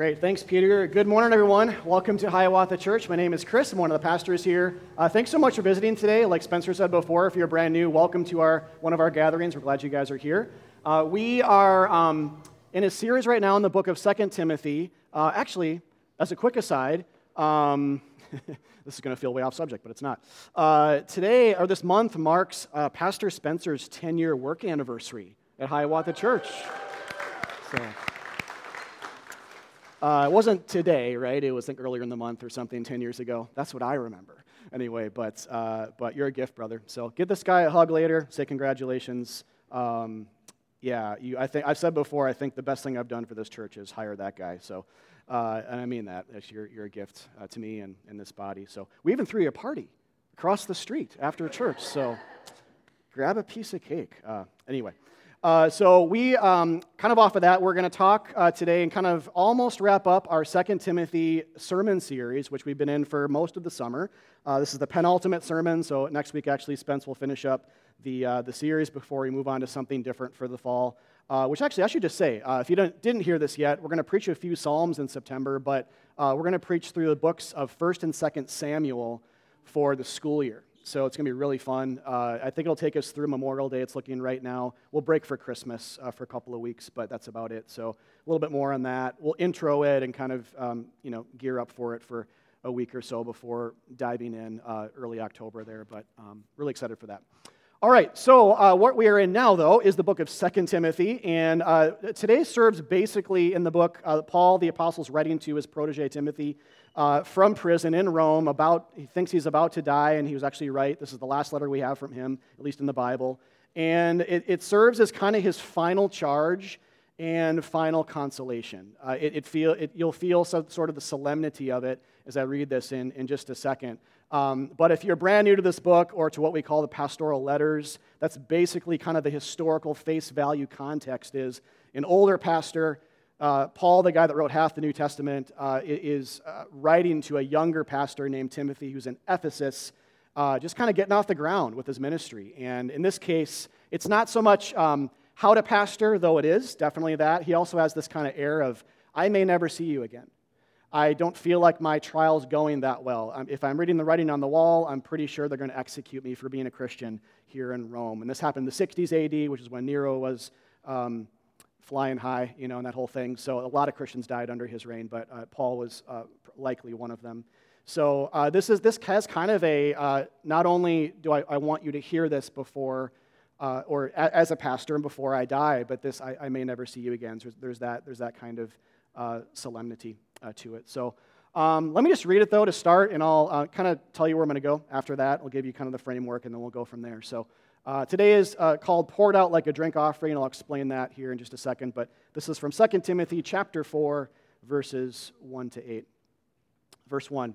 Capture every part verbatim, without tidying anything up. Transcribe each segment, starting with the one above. Great. Thanks, Peter. Good morning, everyone. Welcome to Hiawatha Church. My name is Chris. I'm one of the pastors here. Uh, thanks so much for visiting today. Like Spencer said before, if you're brand new, welcome to our one of our gatherings. We're glad you guys are here. Uh, we are um, in a series right now in the book of Second Timothy. Uh, actually, as a quick aside, um, this is going to feel way off subject, but it's not. Uh, today, or this month, marks uh, Pastor Spencer's ten-year work anniversary at Hiawatha Church. So... Uh, it wasn't today, right? It was like earlier in the month or something, ten years ago. That's what I remember. Anyway, but uh, but you're a gift, brother. So give this guy a hug later. Say congratulations. Um, yeah, you. I think I've said before. I think the best thing I've done for this church is hire that guy. So, uh, and I mean that. It's, you're you're a gift uh, to me and, and this body. So we even threw you a party across the street after church. So grab a piece of cake. Uh, anyway. Uh, so we, um, kind of off of that, we're going to talk uh, today and kind of almost wrap up our Second Timothy sermon series, which we've been in for most of the summer. Uh, this is the penultimate sermon, so next week, actually, Spence will finish up the uh, the series before we move on to something different for the fall, uh, which actually, I should just say, uh, if you don't, didn't hear this yet, we're going to preach a few Psalms in September, but uh, we're going to preach through the books of First and Second Samuel for the school year. So it's going to be really fun. Uh, I think it'll take us through Memorial Day. It's looking right now. We'll break for Christmas uh, for a couple of weeks, but that's about it. So a little bit more on that. We'll intro it and kind of, um, you know, gear up for it for a week or so before diving in uh, early October there, but um, really excited for that. All right, so uh, what we are in now, though, is the book of Second Timothy, and uh, today serves basically in the book uh, Paul the Apostle's writing to his protege Timothy uh, from prison in Rome. About he thinks he's about to die, and he was actually right. This is the last letter we have from him, at least in the Bible, and it, it serves as kind of his final charge and final consolation. Uh, it, it feel it, you'll feel so, sort of the solemnity of it as I read this in, in just a second. Um, but if you're brand new to this book or to what we call the pastoral letters, that's basically kind of the historical face value context is an older pastor, uh, Paul, the guy that wrote half the New Testament, uh, is uh, writing to a younger pastor named Timothy who's in Ephesus, uh, just kind of getting off the ground with his ministry. And in this case, it's not so much um, how to pastor, though it is, definitely that. He also has this kind of air of, I may never see you again. I don't feel like my trial's going that well. If I'm reading the writing on the wall, I'm pretty sure they're going to execute me for being a Christian here in Rome. And this happened in the sixties A D, which is when Nero was um, flying high, you know, and that whole thing. So a lot of Christians died under his reign, but uh, Paul was uh, likely one of them. So uh, this is this has kind of a, uh, not only do I, I want you to hear this before, uh, or a, as a pastor and before I die, but this, I, I may never see you again. So there's that, there's that kind of uh, solemnity. Uh, to it. So um, let me just read it, though, to start, and I'll uh, kind of tell you where I'm going to go after that. I'll give you kind of the framework, and then we'll go from there. So uh, today is uh, called Poured Out Like a Drink Offering, and I'll explain that here in just a second. But this is from Second Timothy chapter four, verses one to eight. Verse one,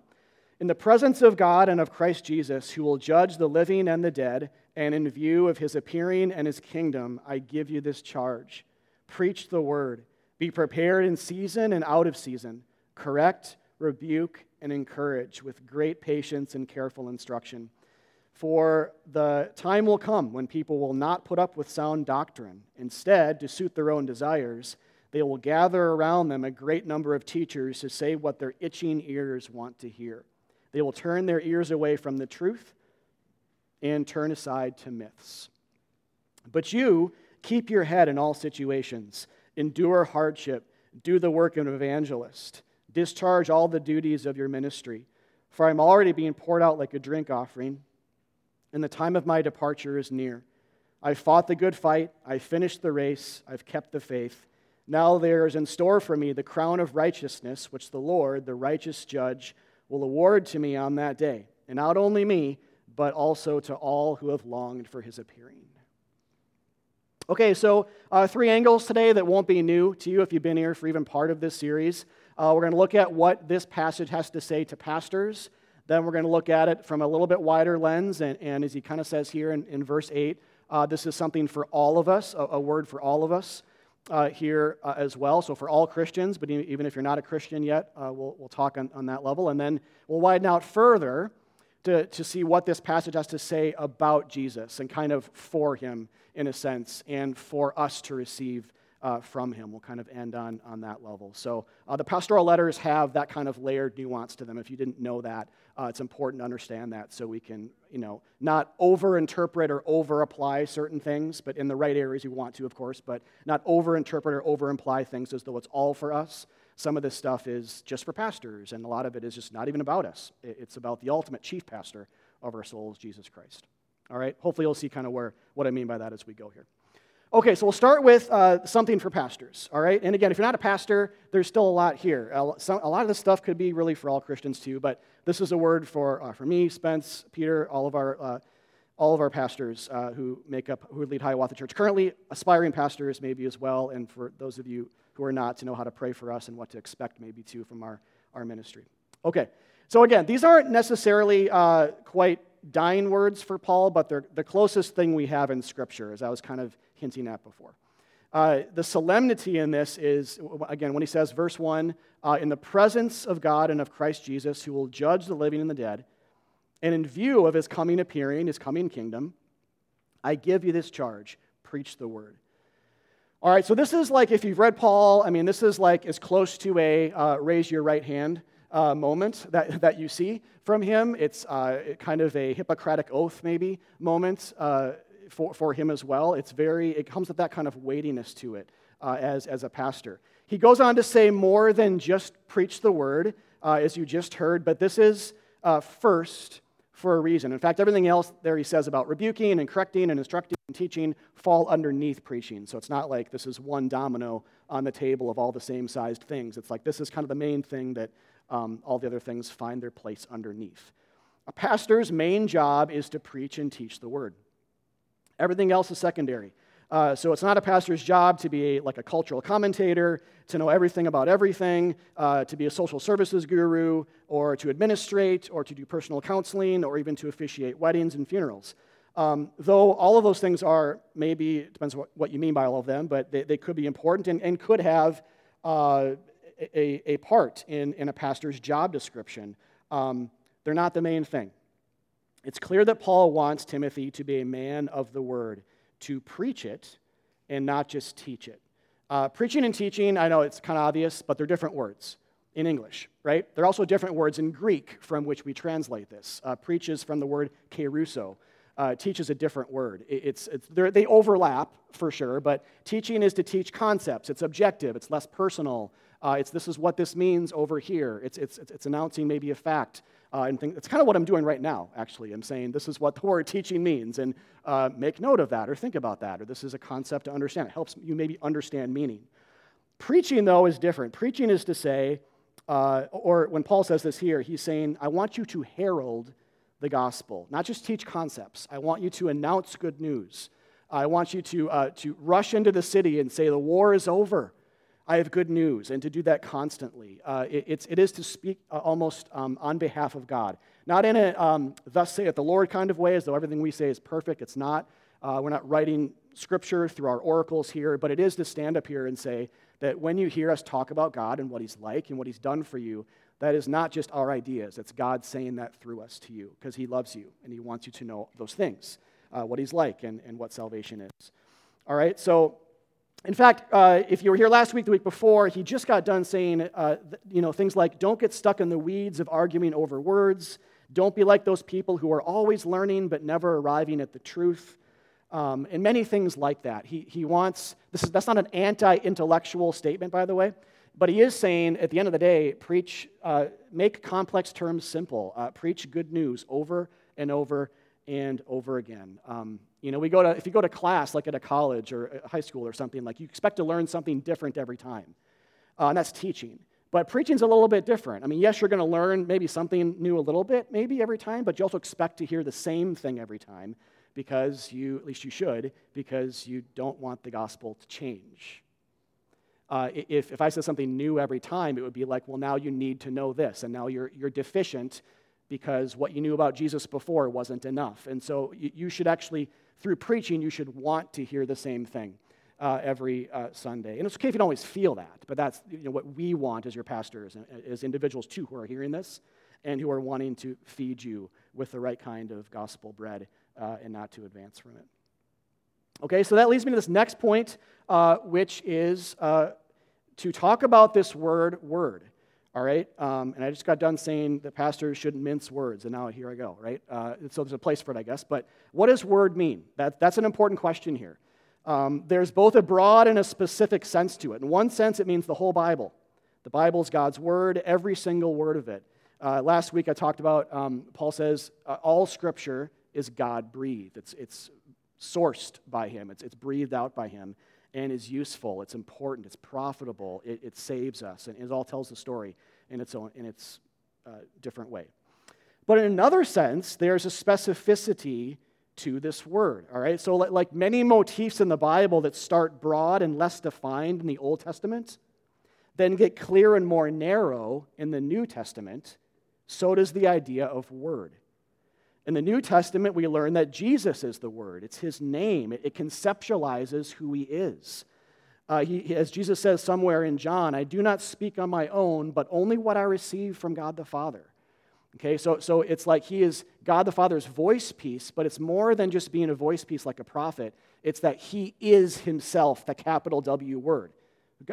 in the presence of God and of Christ Jesus, who will judge the living and the dead, and in view of his appearing and his kingdom, I give you this charge. Preach the word. Be prepared in season and out of season. Correct, rebuke, and encourage with great patience and careful instruction. For the time will come when people will not put up with sound doctrine. Instead, to suit their own desires, they will gather around them a great number of teachers to say what their itching ears want to hear. They will turn their ears away from the truth and turn aside to myths. But you keep your head in all situations, endure hardship, do the work of an evangelist. Discharge all the duties of your ministry, for I am already being poured out like a drink offering, and the time of my departure is near. I've fought the good fight, I've finished the race, I've kept the faith. Now there is in store for me the crown of righteousness, which the Lord, the righteous judge, will award to me on that day, and not only me, but also to all who have longed for his appearing. Okay, so uh, three angles today that won't be new to you if you've been here for even part of this series. Uh, we're going to look at what this passage has to say to pastors. Then we're going to look at it from a little bit wider lens. And, and as he kind of says here in, in verse eight, uh, this is something for all of us, a, a word for all of us uh, here uh, as well. So for all Christians, but even if you're not a Christian yet, uh, we'll, we'll talk on, on that level. And then we'll widen out further to, to see what this passage has to say about Jesus and kind of for him in a sense and for us to receive uh, from him. We'll kind of end on, on that level. So uh, the pastoral letters have that kind of layered nuance to them. If you didn't know that, uh, it's important to understand that so we can, you know, not over-interpret or over-apply certain things, but in the right areas you want to, of course, but not over-interpret or over-imply things as though it's all for us. Some of this stuff is just for pastors, and a lot of it is just not even about us. It's about the ultimate chief pastor of our souls, Jesus Christ. All right? Hopefully you'll see kind of where what I mean by that as we go here. Okay, so we'll start with uh, something for pastors, all right? And again, if you're not a pastor, there's still a lot here. A lot of this stuff could be really for all Christians too, but this is a word for uh, for me, Spence, Peter, all of our uh, all of our pastors uh, who make up, who lead Hiawatha Church. Currently, aspiring pastors maybe as well, and for those of you who are not, to know how to pray for us and what to expect maybe too from our, our ministry. Okay, so again, these aren't necessarily uh, quite dying words for Paul, but they're the closest thing we have in Scripture, as I was kind of hinting at before. Uh, the solemnity in this is, again, when he says, verse one, uh, in the presence of God and of Christ Jesus, who will judge the living and the dead, and in view of his coming appearing, his coming kingdom, I give you this charge, preach the word. All right, so this is like, if you've read Paul, I mean, this is like as close to a uh, raise your right hand uh, moment that, that you see from him. It's uh, kind of a Hippocratic oath maybe moment uh, for, for him as well. It's very, it comes with that kind of weightiness to it uh, as, as a pastor. He goes on to say more than just preach the word, uh, as you just heard, but this is uh, first for a reason. In fact, everything else there he says about rebuking and correcting and instructing and teaching fall underneath preaching. So it's not like this is one domino on the table of all the same sized things. It's like this is kind of the main thing that um, all the other things find their place underneath. A pastor's main job is to preach and teach the word. Everything else is secondary. Uh, so it's not a pastor's job to be a, like a cultural commentator, to know everything about everything, uh, to be a social services guru, or to administrate, or to do personal counseling, or even to officiate weddings and funerals. Um, though all of those things are, maybe, it depends what, what you mean by all of them, but they, they could be important and, and could have uh, a, a part in, in a pastor's job description. Um, they're not the main thing. It's clear that Paul wants Timothy to be a man of the word, to preach it and not just teach it. Uh, preaching and teaching, I know it's kind of obvious, but they're different words in English, right? They're also different words in Greek from which we translate this. Uh, preach is from the word keruso. Uh, teach is a different word. It, it's, it's they overlap for sure, but teaching is to teach concepts. It's objective. It's less personal. Uh, it's this is what this means over here. It's it's it's, it's announcing maybe a fact. Uh, and think, it's kind of what I'm doing right now, actually. I'm saying this is what the word teaching means, and uh, make note of that, or think about that, or this is a concept to understand. It helps you maybe understand meaning. Preaching, though, is different. Preaching is to say, uh, or when Paul says this here, he's saying, I want you to herald the gospel, not just teach concepts. I want you to announce good news. I want you to uh, to rush into the city and say, the war is over. I have good news, and to do that constantly. Uh, it, it's, it is to speak uh, almost um, on behalf of God. Not in a um, thus saith the Lord kind of way, as though everything we say is perfect. It's not. Uh, we're not writing Scripture through our oracles here, but it is to stand up here and say that when you hear us talk about God and what he's like and what he's done for you, that is not just our ideas. It's God saying that through us to you, because he loves you, and he wants you to know those things, uh, what he's like and, and what salvation is. All right, so in fact, uh, if you were here last week, the week before, he just got done saying, uh, th- you know, things like, don't get stuck in the weeds of arguing over words. Don't be like those people who are always learning but never arriving at the truth, um, and many things like that. He he wants this is that's not an anti-intellectual statement, by the way, but he is saying at the end of the day, preach, uh, make complex terms simple. Uh, preach good news over and over and over again. Um, You know, we go to if you go to class, like at a college or a high school or something, like you expect to learn something different every time, uh, and that's teaching. But preaching's a little bit different. I mean, yes, you're going to learn maybe something new a little bit, maybe every time, but you also expect to hear the same thing every time, because you, at least you should, because you don't want the gospel to change. Uh, if if I said something new every time, it would be like, well, now you need to know this, and now you're you're deficient because what you knew about Jesus before wasn't enough, and so you, you should actually. Through preaching, you should want to hear the same thing uh, every uh, Sunday. And it's okay if you don't always feel that, but that's you know what we want as your pastors, as individuals too who are hearing this and who are wanting to feed you with the right kind of gospel bread uh, and not to advance from it. Okay, so that leads me to this next point, uh, which is uh, to talk about this word, word. All right, um, and I just got done saying that pastors shouldn't mince words, and now here I go, right? Uh, so there's a place for it, I guess. But what does word mean? That, that's an important question here. Um, there's both a broad and a specific sense to it. In one sense, it means the whole Bible. The Bible is God's word, every single word of it. Uh, last week I talked about, um, Paul says, uh, all Scripture is God-breathed. It's it's sourced by Him. It's it's breathed out by Him. And is useful, it's important, it's profitable, it, it saves us, and it all tells the story in its own, in its uh, different way. But in another sense, there's a specificity to this word, all right? So like many motifs in the Bible that start broad and less defined in the Old Testament, then get clear and more narrow in the New Testament, so does the idea of word. In the New Testament, we learn that Jesus is the Word. It's His name. It conceptualizes who He is. Uh, he, as Jesus says somewhere in John, I do not speak on my own, but only what I receive from God the Father. Okay, so, so it's like He is God the Father's voice piece, but it's more than just being a voice piece like a prophet. It's that He is Himself, the capital W word.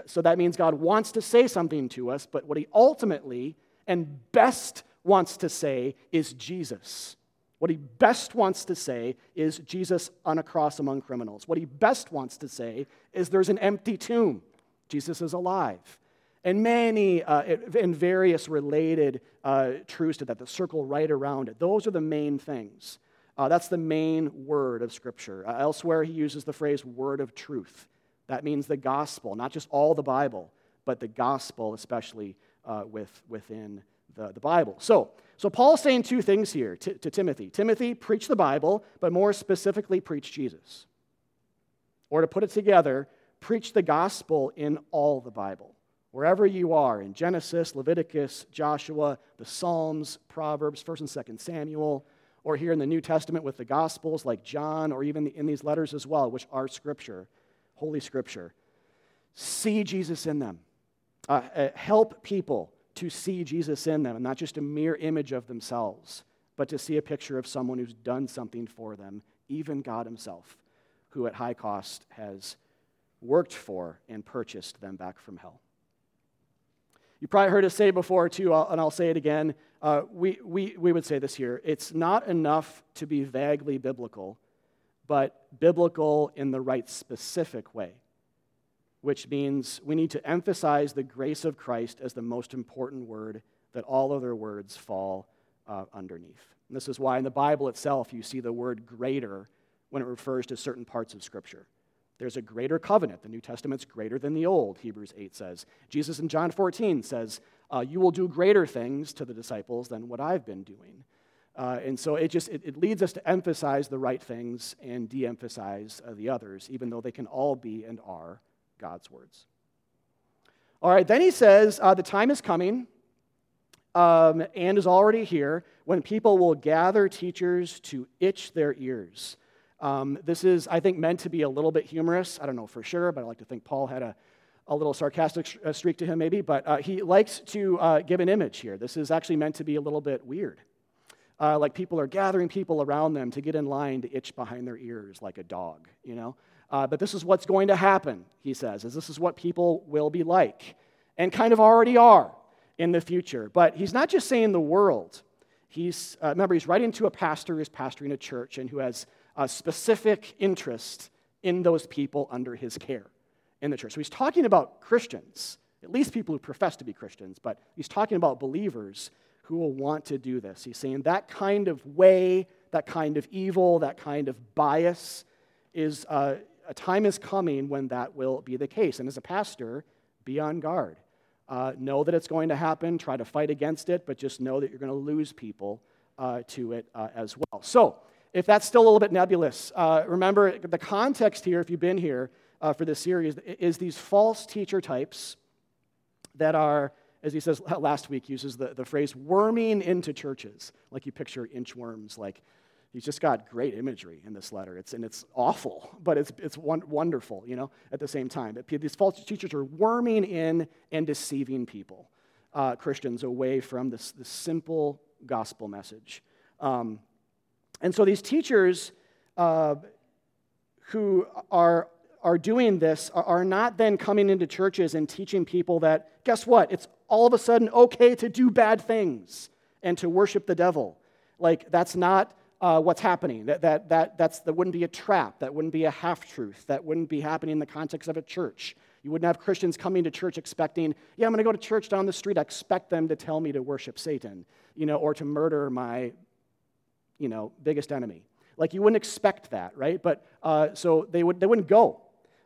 So that means God wants to say something to us, but what He ultimately and best wants to say is Jesus. What He best wants to say is Jesus on a cross among criminals. What He best wants to say is there's an empty tomb. Jesus is alive. And many uh, and various related uh, truths to that, the circle right around it. Those are the main things. Uh, that's the main word of Scripture. Uh, elsewhere, He uses the phrase word of truth. That means the gospel, not just all the Bible, but the gospel especially uh, with within the, the Bible. So, So Paul's saying two things here to, to Timothy. Timothy, preach the Bible, but more specifically, preach Jesus. Or to put it together, preach the gospel in all the Bible. Wherever you are, in Genesis, Leviticus, Joshua, the Psalms, Proverbs, First and Second Samuel, or here in the New Testament with the Gospels like John, or even in these letters as well, which are Scripture, Holy Scripture. See Jesus in them. Uh, uh, help people to see Jesus in them, and not just a mere image of themselves, but to see a picture of someone who's done something for them, even God Himself, who at high cost has worked for and purchased them back from hell. You probably heard us say before, too, and I'll say it again, uh, we, we, we would say this here, it's not enough to be vaguely biblical, but biblical in the right specific way, which means we need to emphasize the grace of Christ as the most important word that all other words fall uh, underneath. And this is why in the Bible itself you see the word greater when it refers to certain parts of Scripture. There's a greater covenant. The New Testament's greater than the Old, Hebrews eight says. Jesus in John fourteen says, uh, you will do greater things to the disciples than what I've been doing. Uh, and so it just it, it leads us to emphasize the right things and de-emphasize uh, the others, even though they can all be and are God's words. All right, then he says, uh, the time is coming um, and is already here when people will gather teachers to itch their ears. Um, this is, I think, meant to be a little bit humorous. I don't know for sure, but I like to think Paul had a, a little sarcastic sh- a streak to him maybe, but uh, he likes to uh, give an image here. This is actually meant to be a little bit weird. Uh, like people are gathering people around them to get in line to itch behind their ears like a dog, you know? Uh, but this is what's going to happen, he says, is this is what people will be like, and kind of already are in the future. But he's not just saying the world. He's uh, remember, he's writing to a pastor who's pastoring a church and who has a specific interest in those people under his care in the church. So he's talking about Christians, at least people who profess to be Christians, but he's talking about believers who will want to do this. He's saying that kind of way, that kind of evil, that kind of bias is... Uh, A time is coming when that will be the case. And as a pastor, be on guard. Uh, know that it's going to happen. Try to fight against it, but just know that you're going to lose people uh, to it uh, as well. So if that's still a little bit nebulous, uh, remember the context here, if you've been here uh, for this series, is these false teacher types that are, as he says last week, uses the, the phrase worming into churches. Like you picture inchworms, like he's just got great imagery in this letter. It's and it's awful, but it's it's wonderful, you know, at the same time. These false teachers are worming in and deceiving people, uh, Christians, away from this, this simple gospel message. Um, and so these teachers uh, who are are doing this are not then coming into churches and teaching people that, guess what, it's all of a sudden okay to do bad things and to worship the devil. Like, that's not uh, what's happening. That that that that's that wouldn't be a trap. That wouldn't be a half-truth. That wouldn't be happening in the context of a church. You wouldn't have Christians coming to church expecting, yeah, I'm going to go to church down the street. I expect them to tell me to worship Satan, you know, or to murder my, you know, biggest enemy. Like, you wouldn't expect that, right? But uh, so they would they wouldn't go.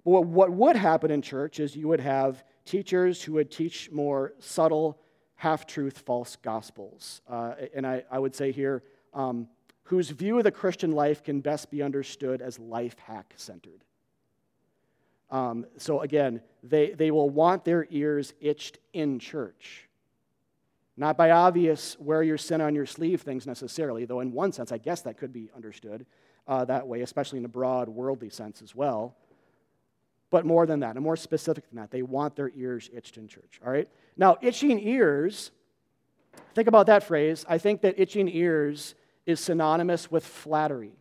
But what, what would happen in church is you would have teachers who would teach more subtle half-truth, false gospels. Uh, and I, I would say here, um, whose view of the Christian life can best be understood as life hack-centered. Um, so again, they, they will want their ears itched in church. Not by obvious wear your sin on your sleeve things necessarily, though in one sense, I guess that could be understood uh, that way, especially in a broad worldly sense as well. But more than that, and more specific than that, they want their ears itched in church, all right? Now, itching ears, think about that phrase. I think that itching ears is synonymous with flattery.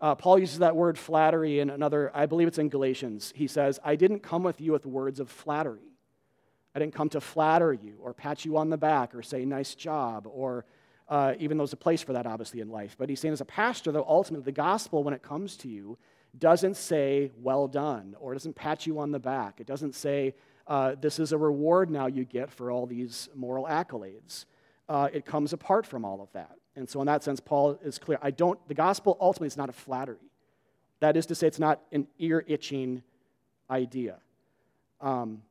Uh, Paul uses that word flattery in another, I believe it's in Galatians. He says, I didn't come with you with words of flattery. I didn't come to flatter you or pat you on the back or say, nice job, or uh, even though there's a place for that, obviously, in life. But he's saying as a pastor, though, ultimately, the gospel, when it comes to you, doesn't say, well done, or doesn't pat you on the back. It doesn't say, uh, this is a reward now you get for all these moral accolades. Uh, it comes apart from all of that. And so in that sense, Paul is clear. I don't, the gospel ultimately is not a flattery. That is to say, it's not an ear-itching idea. Um,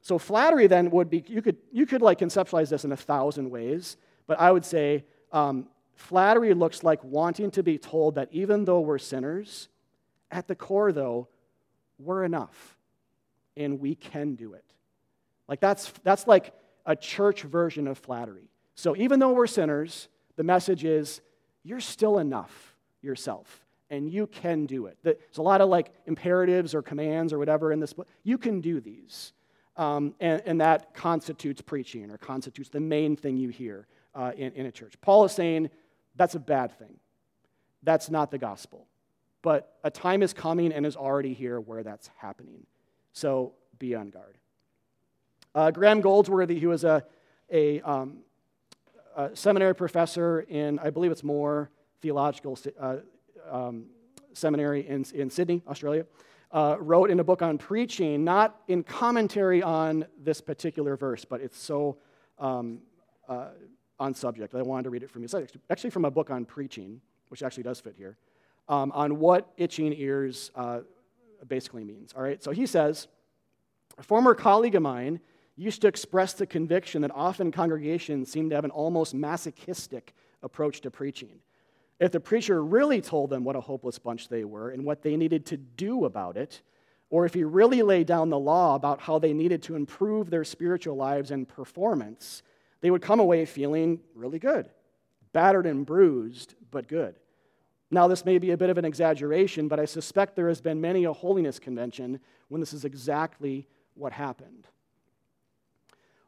so flattery then would be, you could, you could like conceptualize this in a thousand ways, but I would say um, flattery looks like wanting to be told that even though we're sinners, at the core, though, we're enough, and we can do it. Like, that's that's like a church version of flattery. So even though we're sinners, the message is, you're still enough yourself, and you can do it. There's a lot of, like, imperatives or commands or whatever in this book. You can do these, um, and, and that constitutes preaching or constitutes the main thing you hear uh, in, in a church. Paul is saying that's a bad thing. That's not the gospel. But a time is coming and is already here where that's happening. So be on guard. Uh, Graham Goldsworthy, who was a, a, um, a seminary professor in, I believe it's Moore Theological uh, um, Seminary in, in Sydney, Australia, uh, wrote in a book on preaching, not in commentary on this particular verse, but it's so um, uh, on subject. I wanted to read it from you. It's actually from a book on preaching, which actually does fit here. Um, on what itching ears uh, basically means, all right? So he says, a former colleague of mine used to express the conviction that often congregations seem to have an almost masochistic approach to preaching. If the preacher really told them what a hopeless bunch they were and what they needed to do about it, or if he really laid down the law about how they needed to improve their spiritual lives and performance, they would come away feeling really good, battered and bruised, but good. Now, this may be a bit of an exaggeration, but I suspect there has been many a holiness convention when this is exactly what happened.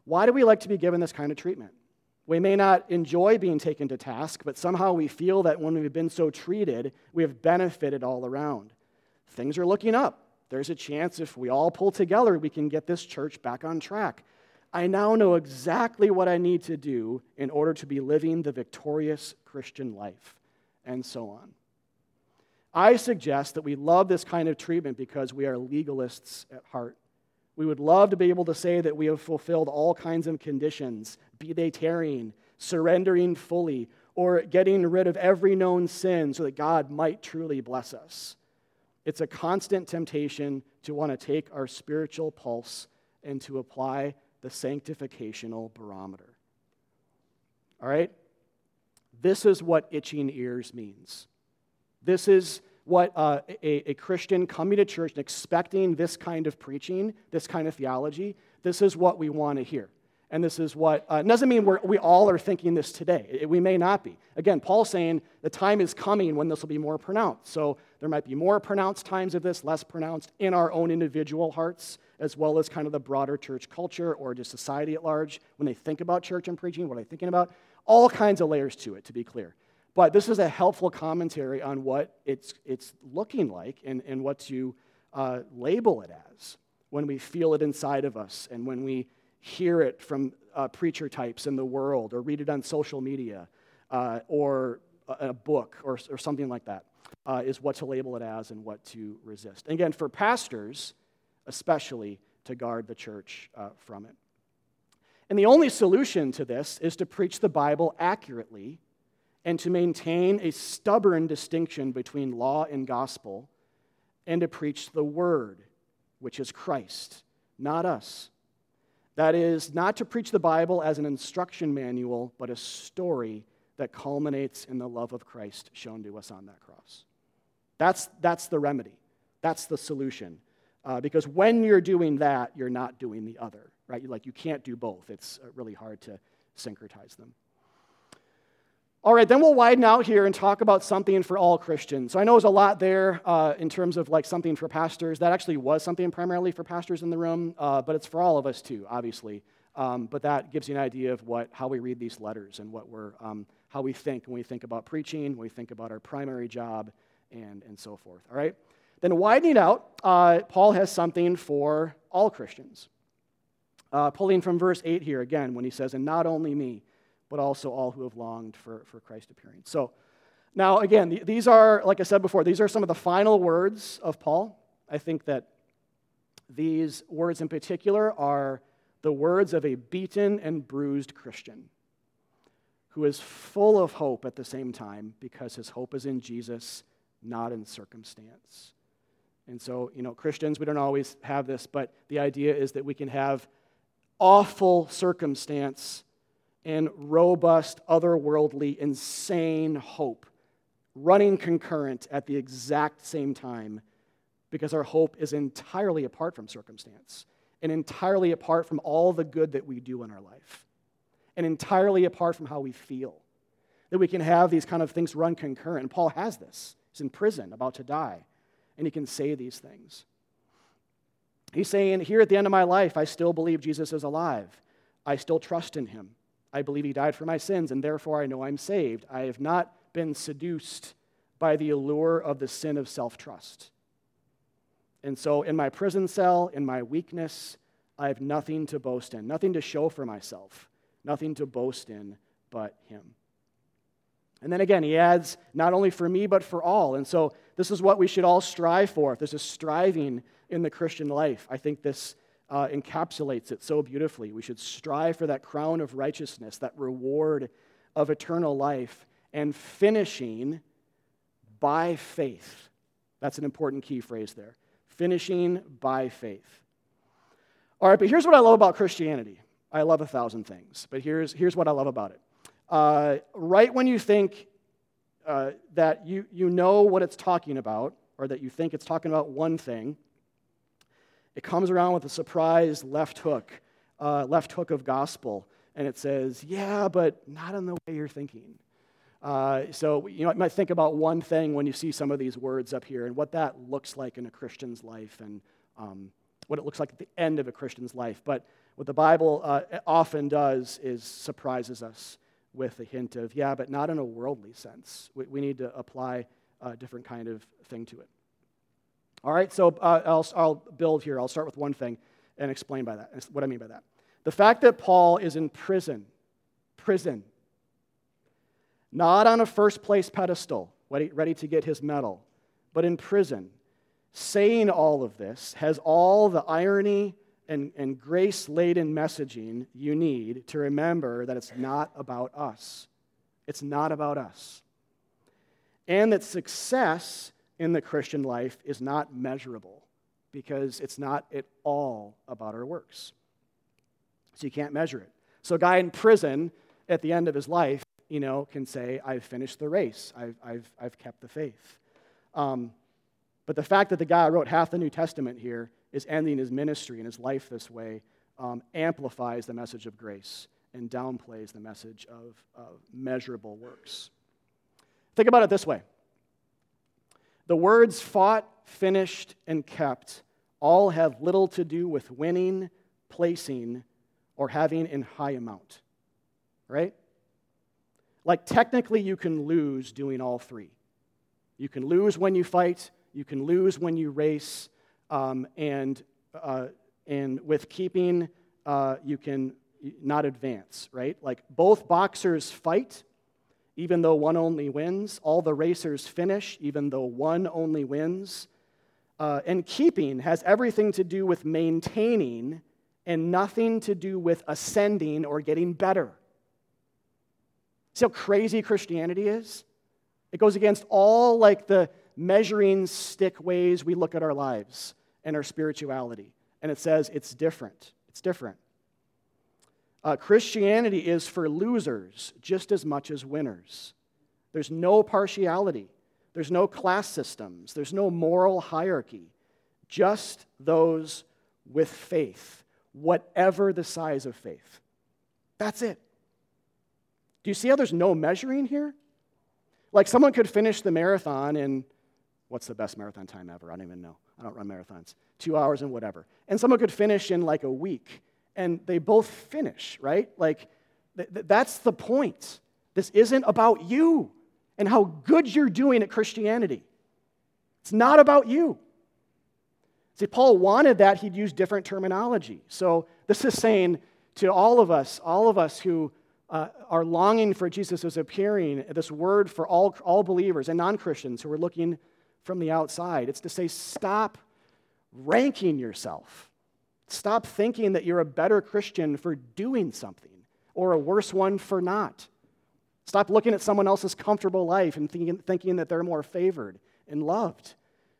Why do we like to be given this kind of treatment? We may not enjoy being taken to task, but somehow we feel that when we've been so treated, we have benefited all around. Things are looking up. There's a chance if we all pull together, we can get this church back on track. I now know exactly what I need to do in order to be living the victorious Christian life. And so on. I suggest that we love this kind of treatment because we are legalists at heart. We would love to be able to say that we have fulfilled all kinds of conditions, be they tarrying, surrendering fully, or getting rid of every known sin so that God might truly bless us. It's a constant temptation to want to take our spiritual pulse and to apply the sanctificational barometer. All right? This is what itching ears means. This is what uh, a, a Christian coming to church and expecting this kind of preaching, this kind of theology, this is what we want to hear. And this is what, uh, doesn't mean we're, we all are thinking this today. It, we may not be. Again, Paul's saying the time is coming when this will be more pronounced. So there might be more pronounced times of this, less pronounced in our own individual hearts, as well as kind of the broader church culture or just society at large. When they think about church and preaching, what are they thinking about? All kinds of layers to it, to be clear. But this is a helpful commentary on what it's it's looking like and, and what to uh, label it as when we feel it inside of us and when we hear it from uh, preacher types in the world or read it on social media uh, or a, a book or, or something like that uh, is what to label it as and what to resist. And again, for pastors especially, to guard the church uh, from it. And the only solution to this is to preach the Bible accurately and to maintain a stubborn distinction between law and gospel, and to preach the Word, which is Christ, not us. That is, not to preach the Bible as an instruction manual, but a story that culminates in the love of Christ shown to us on that cross. That's, that's the remedy. That's the solution. Uh, because when you're doing that, you're not doing the other, right? You're like, you can't do both. It's really hard to syncretize them. All right, then we'll widen out here and talk about something for all Christians. So I know there's a lot there uh, in terms of like something for pastors. That actually was something primarily for pastors in the room, uh, but it's for all of us too, obviously. Um, but that gives you an idea of what how we read these letters and what we're um, how we think when we think about preaching, when we think about our primary job, and and so forth. All right, then widening out, uh, Paul has something for all Christians. Uh, pulling from verse eight here again, when he says, "And not only me, but also all who have longed for, for Christ's appearing." So now, again, th- these are, like I said before, these are some of the final words of Paul. I think that these words in particular are the words of a beaten and bruised Christian who is full of hope at the same time because his hope is in Jesus, not in circumstance. And so, you know, Christians, we don't always have this, but the idea is that we can have awful circumstance and robust, otherworldly, insane hope running concurrent at the exact same time because our hope is entirely apart from circumstance and entirely apart from all the good that we do in our life and entirely apart from how we feel, that we can have these kind of things run concurrent. And Paul has this. He's in prison, about to die, and he can say these things. He's saying, here at the end of my life, I still believe Jesus is alive. I still trust in him. I believe he died for my sins, and therefore I know I'm saved. I have not been seduced by the allure of the sin of self-trust. And so in my prison cell, in my weakness, I have nothing to boast in, nothing to show for myself, nothing to boast in but him. And then again, he adds, not only for me, but for all. And so this is what we should all strive for. If there's a striving in the Christian life, I think this Uh, encapsulates it so beautifully. We should strive for that crown of righteousness, that reward of eternal life, and finishing by faith. That's an important key phrase there. Finishing by faith. All right, but here's what I love about Christianity. I love a thousand things, but here's here's what I love about it. Uh, right when you think uh, that you you know what it's talking about, or that you think it's talking about one thing, it comes around with a surprise left hook, uh, left hook of gospel, and it says, yeah, but not in the way you're thinking. Uh, so, you know, you might think about one thing when you see some of these words up here and what that looks like in a Christian's life and um, what it looks like at the end of a Christian's life. But what the Bible uh, often does is surprises us with a hint of, yeah, but not in a worldly sense. We, we need to apply a different kind of thing to it. All right, so uh, I'll, I'll build here. I'll start with one thing and explain by that, what I mean by that. The fact that Paul is in prison, prison, not on a first place pedestal, ready, ready to get his medal, but in prison, saying all of this has all the irony and, and grace-laden messaging you need to remember that it's not about us. It's not about us. And that success in the Christian life is not measurable because it's not at all about our works. So you can't measure it. So a guy in prison at the end of his life, you know, can say, I've finished the race. I've, I've, I've kept the faith. Um, but the fact that the guy who wrote half the New Testament here is ending his ministry and his life this way um, amplifies the message of grace and downplays the message of, of measurable works. Think about it this way. The words fought, finished, and kept all have little to do with winning, placing, or having in high amount, right? Like, technically, you can lose doing all three. You can lose when you fight. You can lose when you race. Um, and uh, and with keeping, uh, you can not advance, right? Like, both boxers fight, even though one only wins. All the racers finish, even though one only wins. Uh, and keeping has everything to do with maintaining and nothing to do with ascending or getting better. See how crazy Christianity is? It goes against all, like, the measuring stick ways we look at our lives and our spirituality. And it says it's different. It's different. Uh, Christianity is for losers just as much as winners. There's no partiality. There's no class systems. There's no moral hierarchy. Just those with faith, whatever the size of faith. That's it. Do you see how there's no measuring here? Like, someone could finish the marathon in, what's the best marathon time ever? I don't even know. I don't run marathons. Two hours and whatever. And someone could finish in like a week, and they both finish, right? Like, th- th- that's the point. This isn't about you and how good you're doing at Christianity. It's not about you. See, Paul wanted that. He'd use different terminology. So this is saying to all of us, all of us who uh, are longing for Jesus as appearing, this word for all, all believers and non-Christians who are looking from the outside. It's to say, stop ranking yourself. Stop thinking that you're a better Christian for doing something or a worse one for not. Stop looking at someone else's comfortable life and thinking, thinking that they're more favored and loved.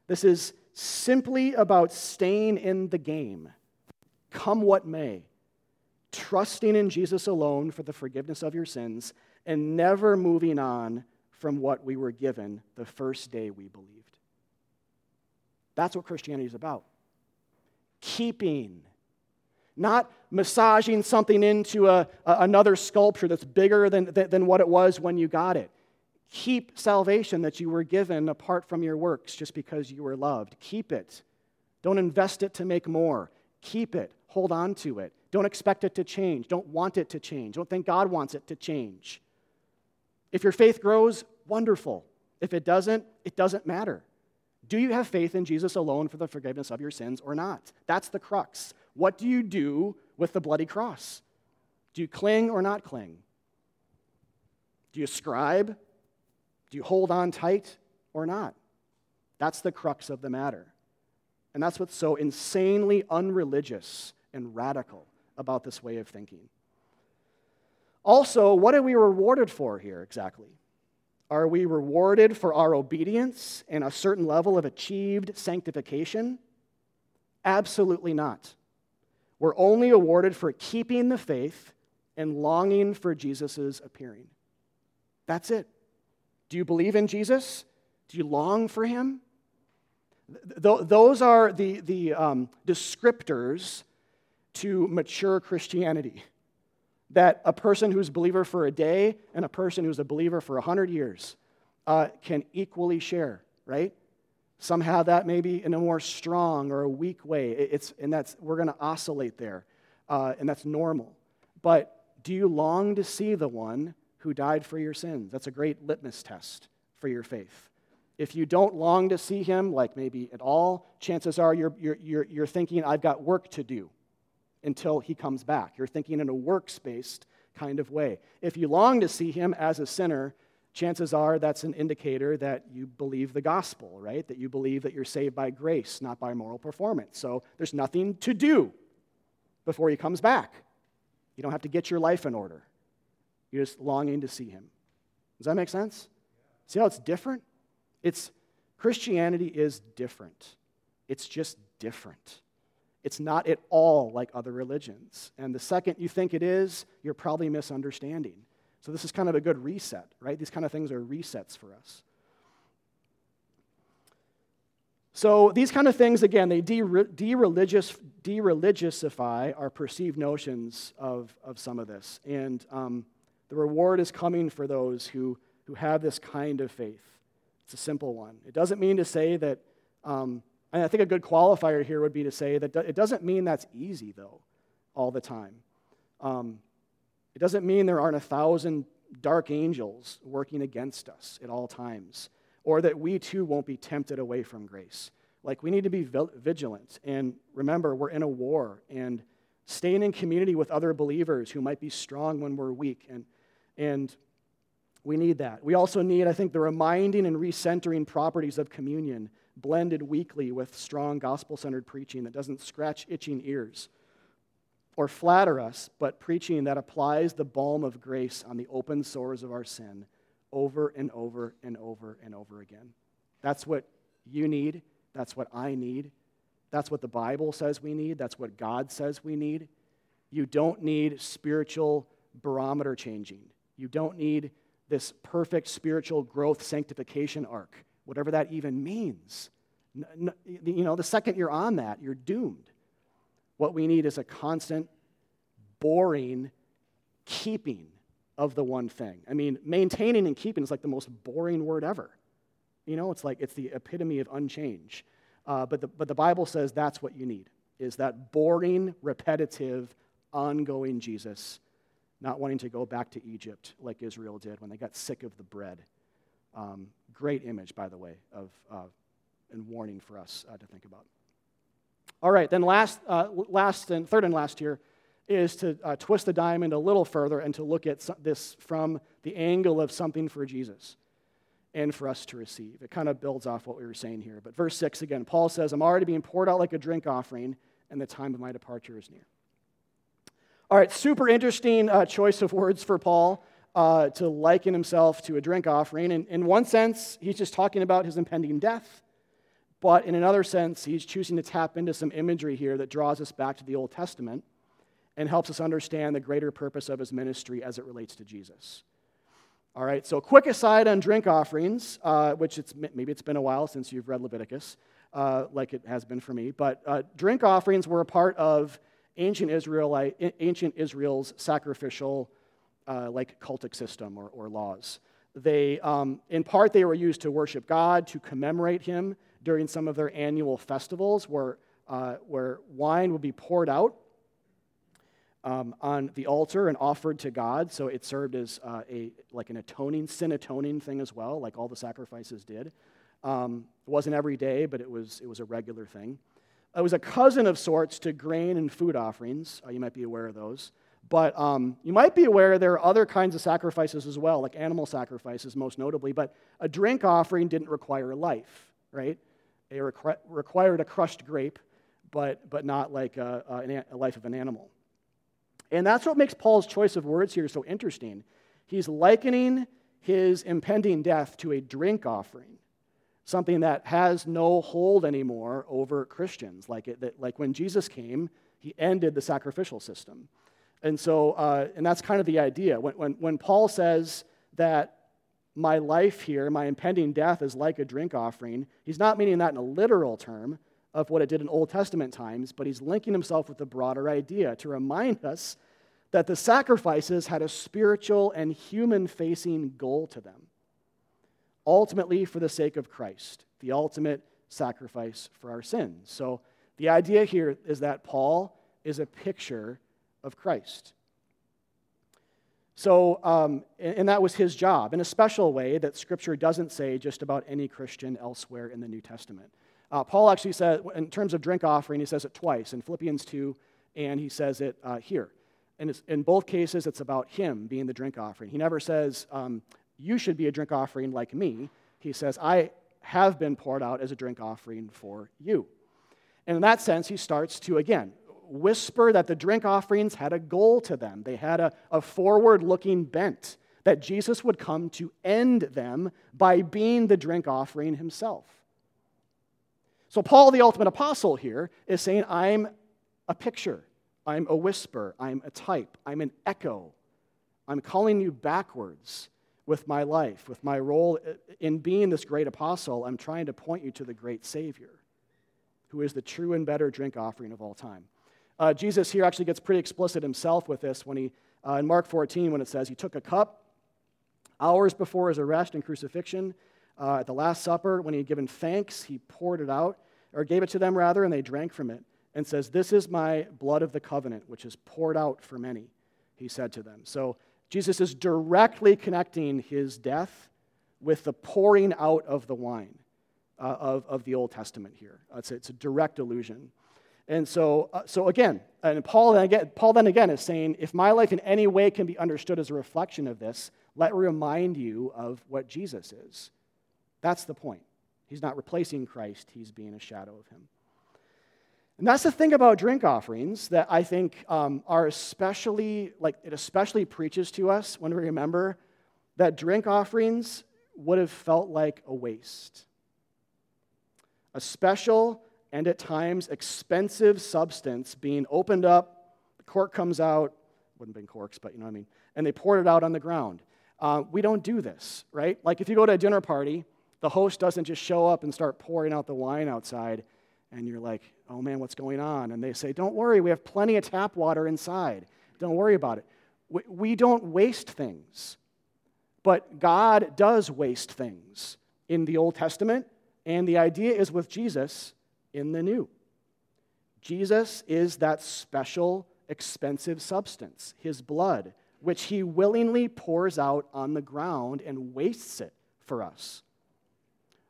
This is simply about staying in the game, come what may, trusting in Jesus alone for the forgiveness of your sins, and never moving on from what we were given the first day we believed. That's what Christianity is about. Keeping. Not massaging something into a, a, another sculpture that's bigger than, than, than what it was when you got it. Keep salvation that you were given apart from your works just because you were loved. Keep it. Don't invest it to make more. Keep it. Hold on to it. Don't expect it to change. Don't want it to change. Don't think God wants it to change. If your faith grows, wonderful. If it doesn't, it doesn't matter. Do you have faith in Jesus alone for the forgiveness of your sins or not? That's the crux. What do you do with the bloody cross? Do you cling or not cling? Do you ascribe? Do you hold on tight or not? That's the crux of the matter. And that's what's so insanely unreligious and radical about this way of thinking. Also, what are we rewarded for here exactly? Are we rewarded for our obedience and a certain level of achieved sanctification? Absolutely not. We're only awarded for keeping the faith and longing for Jesus' appearing. That's it. Do you believe in Jesus? Do you long for him? Th- those are the, the um, descriptors to mature Christianity, that a person who's a believer for a day and a person who's a believer for one hundred years uh, can equally share, right? Some have that maybe in a more strong or a weak way. It's and that's we're going to oscillate there, uh, and that's normal. But do you long to see the one who died for your sins? That's a great litmus test for your faith. If you don't long to see him, like maybe at all, chances are you're you're you're, you're thinking, I've got work to do until he comes back. You're thinking in a works-based kind of way. If you long to see him as a sinner, chances are that's an indicator that you believe the gospel, right? That you believe that you're saved by grace, not by moral performance. So there's nothing to do before he comes back. You don't have to get your life in order. You're just longing to see him. Does that make sense? See how it's different? It's Christianity is different. It's just different. It's not at all like other religions. And the second you think it is, you're probably misunderstanding. So this is kind of a good reset, right? These kind of things are resets for us. So these kind of things, again, they de-religious, de-religiousify our perceived notions of, of some of this. And um, the reward is coming for those who, who have this kind of faith. It's a simple one. It doesn't mean to say that, um, and I think a good qualifier here would be to say that it doesn't mean that's easy, though, all the time. Um It doesn't mean there aren't a thousand dark angels working against us at all times, or that we too won't be tempted away from grace. Like, we need to be vigilant, and remember, we're in a war, and staying in community with other believers who might be strong when we're weak, and and we need that. We also need, I think, the reminding and recentering properties of communion, blended weekly with strong gospel-centered preaching that doesn't scratch itching ears or flatter us, but preaching that applies the balm of grace on the open sores of our sin over and over and over and over again. That's what you need. That's what I need. That's what the Bible says we need. That's what God says we need. You don't need spiritual barometer changing. You don't need this perfect spiritual growth sanctification arc, whatever that even means. You know, the second you're on that, you're doomed. What we need is a constant, boring keeping of the one thing. I mean, maintaining and keeping is like the most boring word ever. You know, it's like it's the epitome of unchange. Uh, but the but the Bible says that's what you need, is that boring, repetitive, ongoing Jesus, not wanting to go back to Egypt like Israel did when they got sick of the bread. Um, great image, by the way, of uh, and warning for us uh, to think about. All right, then last, uh, last and third and last here is to uh, twist the diamond a little further and to look at this from the angle of something for Jesus and for us to receive. It kind of builds off what we were saying here. But verse six again, Paul says, I'm already being poured out like a drink offering, and the time of my departure is near. All right, super interesting uh, choice of words for Paul uh, to liken himself to a drink offering. And in one sense, he's just talking about his impending death. But in another sense, he's choosing to tap into some imagery here that draws us back to the Old Testament and helps us understand the greater purpose of his ministry as it relates to Jesus. All right, so quick aside on drink offerings, uh, which it's maybe it's been a while since you've read Leviticus, uh, like it has been for me. But uh, drink offerings were a part of ancient Israelite, ancient Israel's sacrificial, uh, like cultic system or, or laws. They, um, in part, they were used to worship God, to commemorate Him, during some of their annual festivals where uh, where wine would be poured out um, on the altar and offered to God. So it served as uh, a like an atoning, sin atoning thing as well, like all the sacrifices did. Um, it wasn't every day, but it was it was a regular thing. It was a cousin of sorts to grain and food offerings. Uh, you might be aware of those. But um, you might be aware there are other kinds of sacrifices as well, like animal sacrifices most notably. But a drink offering didn't require life, right? They requ- required a crushed grape, but but not like a, a, an, a life of an animal. And that's what makes Paul's choice of words here so interesting. He's likening his impending death to a drink offering, something that has no hold anymore over Christians. Like it, that, like when Jesus came, he ended the sacrificial system. And so, uh, and that's kind of the idea. When, when, when Paul says that my life here, my impending death is like a drink offering, he's not meaning that in a literal term of what it did in Old Testament times, but he's linking himself with the broader idea to remind us that the sacrifices had a spiritual and human-facing goal to them, ultimately for the sake of Christ, the ultimate sacrifice for our sins. So the idea here is that Paul is a picture of Christ. So, um, and that was his job, in a special way that Scripture doesn't say just about any Christian elsewhere in the New Testament. Uh, Paul actually said, in terms of drink offering, he says it twice, in Philippians two, and he says it uh, here. And it's, in both cases, it's about him being the drink offering. He never says, um, you should be a drink offering like me. He says, I have been poured out as a drink offering for you. And in that sense, he starts to, again, whisper that the drink offerings had a goal to them. They had a, a forward-looking bent, that Jesus would come to end them by being the drink offering himself. So Paul, the ultimate apostle here, is saying, I'm a picture, I'm a whisper, I'm a type, I'm an echo. I'm calling you backwards with my life, with my role in being this great apostle. I'm trying to point you to the great Savior, who is the true and better drink offering of all time. Uh, Jesus here actually gets pretty explicit himself with this when he, uh, in Mark fourteen, when it says, he took a cup hours before his arrest and crucifixion. Uh, at the Last Supper, when he had given thanks, he poured it out, or gave it to them rather, and they drank from it, and says, this is my blood of the covenant, which is poured out for many, he said to them. So Jesus is directly connecting his death with the pouring out of the wine uh, of, of the Old Testament here. It's a, it's a direct allusion. And so, uh, so again, and Paul then again, Paul then again is saying, if my life in any way can be understood as a reflection of this, let me remind you of what Jesus is. That's the point. He's not replacing Christ. He's being a shadow of him. And that's the thing about drink offerings that I think um, are especially, like, it especially preaches to us when we remember that drink offerings would have felt like a waste. A special and at times expensive substance being opened up, the cork comes out, wouldn't have been corks, but you know what I mean, and they poured it out on the ground. Uh, we don't do this, right? Like if you go to a dinner party, the host doesn't just show up and start pouring out the wine outside, and you're like, oh man, what's going on? And they say, don't worry, we have plenty of tap water inside. Don't worry about it. We, we don't waste things. But God does waste things in the Old Testament, and the idea is with Jesus in the New. Jesus is that special, expensive substance, his blood, which he willingly pours out on the ground and wastes it for us.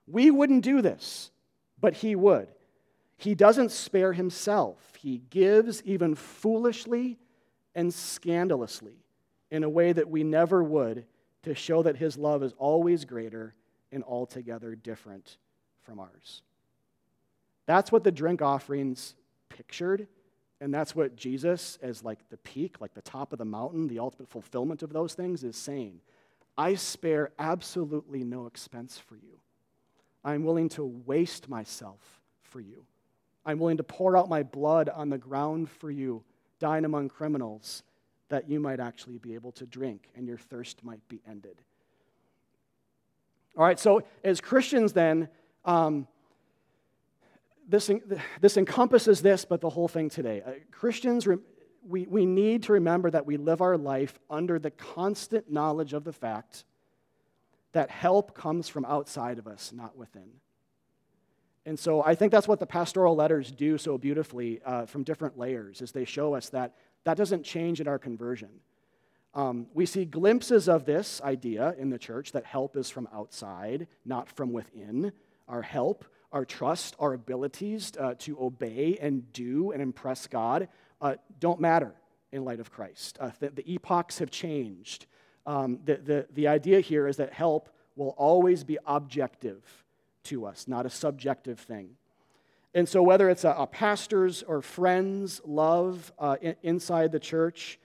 We wouldn't do this, but he would. He doesn't spare himself. He gives even foolishly and scandalously in a way that we never would, to show that his love is always greater and altogether different from ours. That's what the drink offerings pictured, and that's what Jesus, as like the peak, like the top of the mountain, the ultimate fulfillment of those things, is saying. I spare absolutely no expense for you. I'm willing to waste myself for you. I'm willing to pour out my blood on the ground for you, dying among criminals, that you might actually be able to drink and your thirst might be ended. All right, so as Christians then, um, this, this encompasses this, but the whole thing today. Uh, Christians, we, we need to remember that we live our life under the constant knowledge of the fact that help comes from outside of us, not within. And so I think that's what the pastoral letters do so beautifully uh, from different layers, is they show us that That doesn't change in our conversion. Um, we see glimpses of this idea in the church that help is from outside, not from within. Our help, our trust, our abilities uh, to obey and do and impress God uh, don't matter in light of Christ. Uh, the, the epochs have changed. Um, the, the, the idea here is that help will always be objective to us, not a subjective thing. And so whether it's a, a pastor's or friend's love uh, in, inside the church,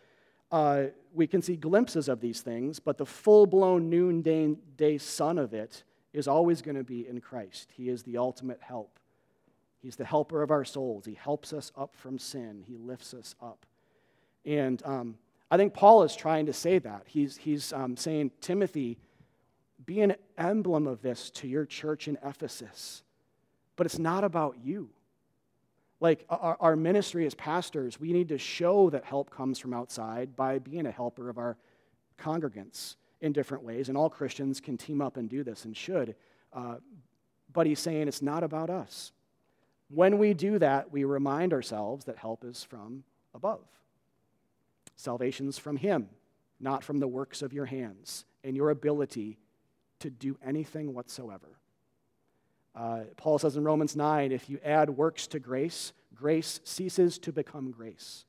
uh, we can see glimpses of these things, but the full-blown noonday day sun of it is always going to be in Christ. He is the ultimate help. He's the helper of our souls. He helps us up from sin. He lifts us up. And um, I think Paul is trying to say that. He's, he's um, saying, Timothy, be an emblem of this to your church in Ephesus. But it's not about you. Like our, our ministry as pastors, we need to show that help comes from outside by being a helper of our congregants in different ways. And all Christians can team up and do this and should. Uh, but he's saying it's not about us. When we do that, we remind ourselves that help is from above. Salvation's from him, not from the works of your hands and your ability to do anything whatsoever. Uh, Paul says in Romans nine, if you add works to grace, grace ceases to become grace.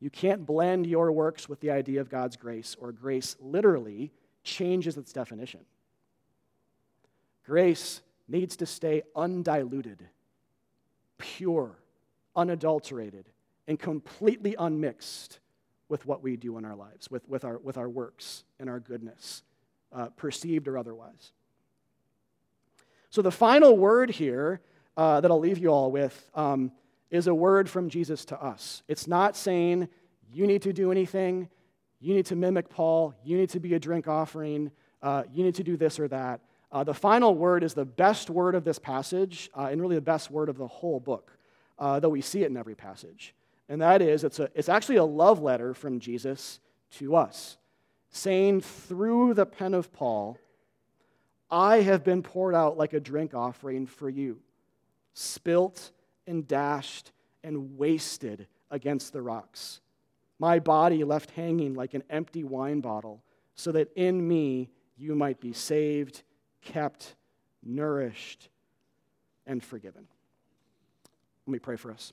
You can't blend your works with the idea of God's grace, or grace literally changes its definition. Grace needs to stay undiluted, pure, unadulterated, and completely unmixed with what we do in our lives, with, with, our, with our works and our goodness, uh, perceived or otherwise. So the final word here uh, that I'll leave you all with um, is a word from Jesus to us. It's not saying you need to do anything, you need to mimic Paul, you need to be a drink offering, uh, you need to do this or that. Uh, the final word is the best word of this passage uh, and really the best word of the whole book, uh, though we see it in every passage. And that is, it's, a, it's actually a love letter from Jesus to us, saying through the pen of Paul, I have been poured out like a drink offering for you, spilt and dashed and wasted against the rocks. my body left hanging like an empty wine bottle, so that in me you might be saved, kept, nourished, and forgiven." Let me pray for us.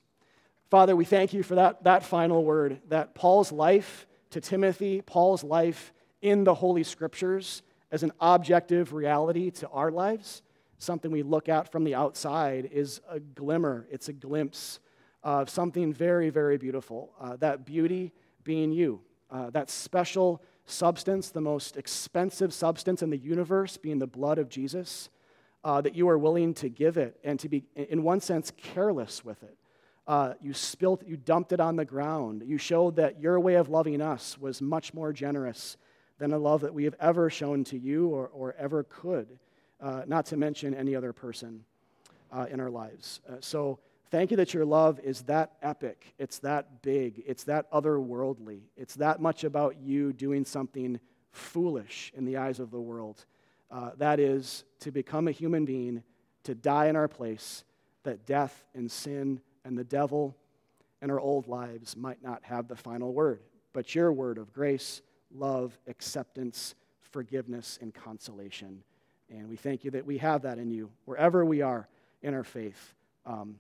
Father, we thank you for that, that final word, that Paul's life to Timothy, Paul's life in the Holy Scriptures as an objective reality to our lives, something we look at from the outside, is a glimmer, it's a glimpse of something very, very beautiful, uh, that beauty being you, uh, that special substance, the most expensive substance in the universe being the blood of Jesus, uh, that you are willing to give it and to be, in one sense, careless with it. Uh, you spilt, you dumped it on the ground. You showed that your way of loving us was much more generous than a love that we have ever shown to you or, or ever could, uh, not to mention any other person uh, in our lives. Uh, so thank you that your love is that epic, it's that big, it's that otherworldly, it's that much about you doing something foolish in the eyes of the world. Uh, that is, to become a human being, to die in our place, that death and sin and the devil and our old lives might not have the final word, but your word of grace, love, acceptance, forgiveness, and consolation. And we thank you that we have that in you, wherever we are in our faith. Um,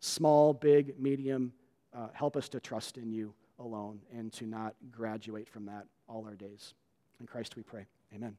Small, big, medium, uh, help us to trust in you alone and to not graduate from that all our days. In Christ we pray. Amen.